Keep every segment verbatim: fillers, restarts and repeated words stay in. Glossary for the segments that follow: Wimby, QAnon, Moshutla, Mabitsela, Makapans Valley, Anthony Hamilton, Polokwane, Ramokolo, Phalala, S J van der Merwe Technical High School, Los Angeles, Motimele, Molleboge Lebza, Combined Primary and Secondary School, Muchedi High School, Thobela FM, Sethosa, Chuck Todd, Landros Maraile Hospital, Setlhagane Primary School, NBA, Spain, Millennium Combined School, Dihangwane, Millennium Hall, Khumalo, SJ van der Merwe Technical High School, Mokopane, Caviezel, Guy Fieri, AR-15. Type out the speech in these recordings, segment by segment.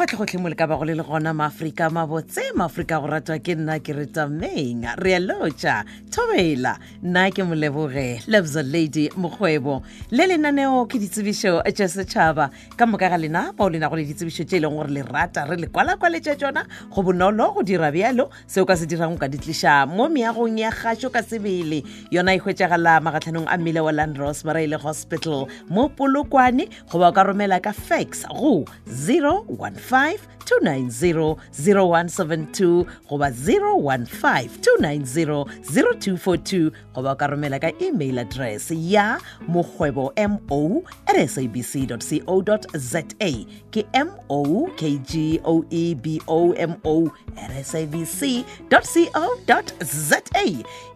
gotlhe-gotlhe moleka ba go le le gona maAforika mabotse, maAforika go ratwa ke nna ke re tsameng re elotša thobela nna ke moleboge lebza lady mokgwebo le lenaneo ke ditsebišo tša setšhaba ka moka ga lena Paulina go le ditsebišo tše e leng gore le rata re le kwala-kwaletše tšona go bonolo go dira bjalo seo ka se dirang ka ditliša mo meagong ya gašo ka sebele yona e hwetšagala magatlhanong a mmele wa Landros Maraile Hospital mo Polokwane goba ka romela ka fax go zero one five two nine zero zero one seven two goba zero one five two nine zero zero two four two goba ka romela ka email address ya mokgoebo mo at s a b c dot co dot z a ke m o k g o e b o m o at s a b c dot co dot z a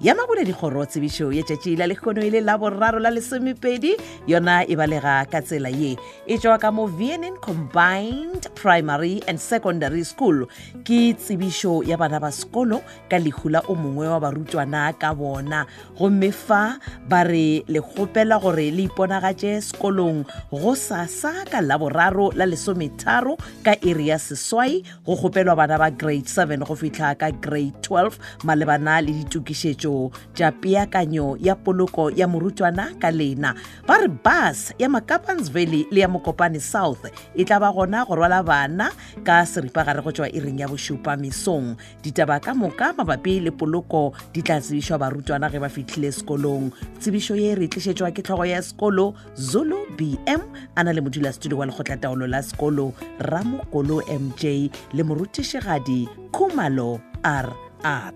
ya mabone dikgoro tsebišo ye tšatši la lekgono e le la boraro la lesomepedi yona e balega ka tsela ye e tšwa ka mo Millennium Combined Primary and Secondary School ke tsebišo ya bana ba sekolo ka lehula o mongwe wa barutwana ka bona gomme fa ba re le kgopela gore le iponagatše sekolong go sasa ka la boraro la lesometharo ka iri ya seswai go kgopelwa bana ba grade seven go fihla ka grade twelve malebana le ditukišetšo tša peakanyo ya poloko ya morutwana ka lena ba re bus ya Makapans Valley le ya Mokopane South e tla ba gona go rwala bana ka seripa gare go tšwa iring ya bošupa mesong ditaba ka moka mabapi le poloko di tla tsebišwa barutwana ge ba fitlhile sekolong tsebišo ye re tlišetšwa ke tlhogo ya sekolo Zulu B M a na le modulasetulo wa lekgotlataolo la sekolo Ramokolo M J le morutišigadi Khumalo R R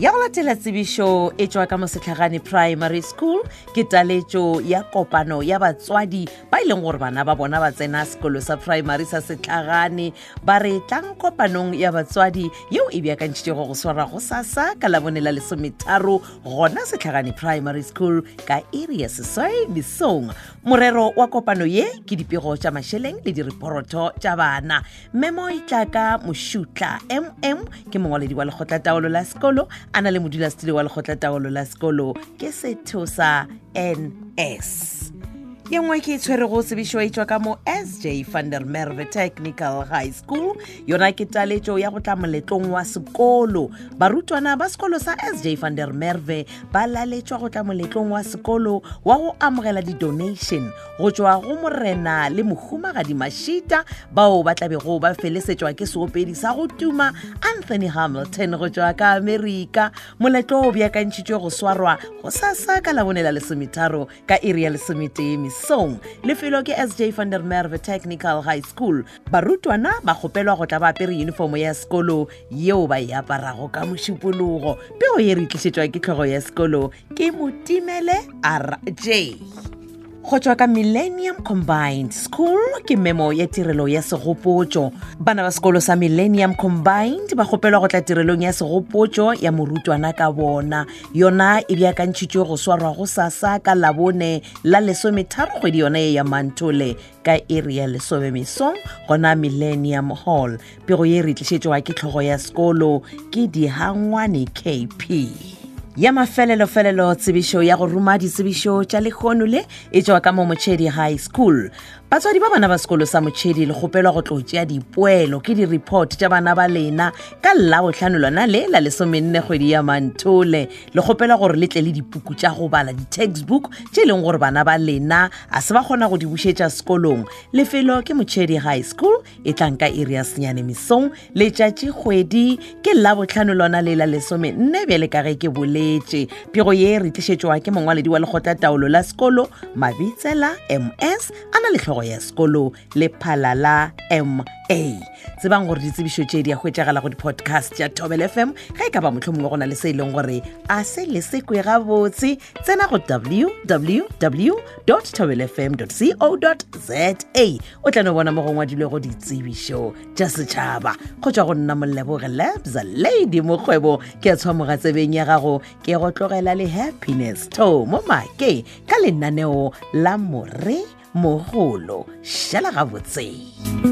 Ya go latela tsebišo e tšwa ka mo Setlhagane Primary School ke taletšo ya kopano ya batswadi ba ile gore bana ba bona ba tsena sekolo sa primary sa Setlhagane ba re tlang kopanong ya batswadi yeo e beakantšitšwe go swara go sasa ka Labone la lesometharo gona Setlhagane Primary School ka iri ya seswai mesong morero wa kopano ye ke dipego tša mašeleng le direporoto tša bana memo e tla ka Moshutla M M ke mongwaledi wa lekgotlataolo la sekolo ana le modulasetulo wa lekgotlataolo la sekolo ke Sethosa N S ye nngwe ke e tshwerego tsebišo e tšwa ka mo S J van der Merwe Technical High School yona ke taletšo ya go tla moletlong wa sekolo barutwana ba sekolo sa S J van der Merwe ba laletšwa go tla moletlong wa sekolo wa go amogela di-donation go tšwa go morena le mohumagadi Mashita bao ba tlabego ba felesetšwa ke seopedi sa go tuma Anthony Hamilton go tšwa ka Amerika moletlo o beakantšhitšwe go swarwa go sasa ka Labone la lesometharo ka iri ya lesometee song lefelo ke S J van der Merwe Technical High School barutwana ba gopelwa go tla ba apere uniform ya sekolo yeo ba e aparago ka mošupologo peo ye re tlišetšwa ke tlhogo ya sekolo ke Motimele R J go tšwa ka Millennium Combined School ke memo ya tirelo ya segopotšo bana ba sekolo sa Millennium Combined ba gopelwa go tla tirelong ya segopotšo ya morutwana ka bona yona e beakantšhitšwe go swarwa go sasa ka Labone la lesometharo kgwedi yona e ya Mantole ka area lesobe mesong gona Millennium Hall pego ye re tlišetšwa ke tlhogo ya sekolo ke Dihangwane K P ya mafelelo-felelo tsebišo ya go ruma ditsebišo tša lekgono le e tšwa ka mo Muchedi High School batswadi ba bana ba sekolo sa Muchedi le kgopelwa go tlo tšea dipoelo ke di-report tša bana ba lena ka Labohlano lona le la lesomenne kgwedi ya Mantole le kgopelwa gore le tle le dipuku tša go bala di-textbook tše e leng gore bana ba lena a se ba kgona go di bušetša sekolong lefelo ke Muchedi High School e tlang ka iri ya senyane mesong letšatši kgwedi ke Labohlano lona le la lesomenne bjale ka ge ke bole pego ye re tlišetšwa ke mongwaledi wa lekgotlataolo la sekolo Mabitsela M S a na le tlhogo ya sekolo le Phalala M A tsebang gore ditsebišo tše di a hwetšagala go di-podcast tša Thobel F M ga e ka ba mohlomongwe go na le se e leng gore a se le se kwe gabotse tsena go w w w dot thobel f m dot co dot z a o tla no bona mo go ngwadilwego ditsebišo tša setšhaba go tšwa go nna Molleboge Lebza Lady Mokgwebo ke a tshwamoga tsebeng ya gago ke go tlogela le happiness to mo make ka lenaneo la more mogolo šala gabotse.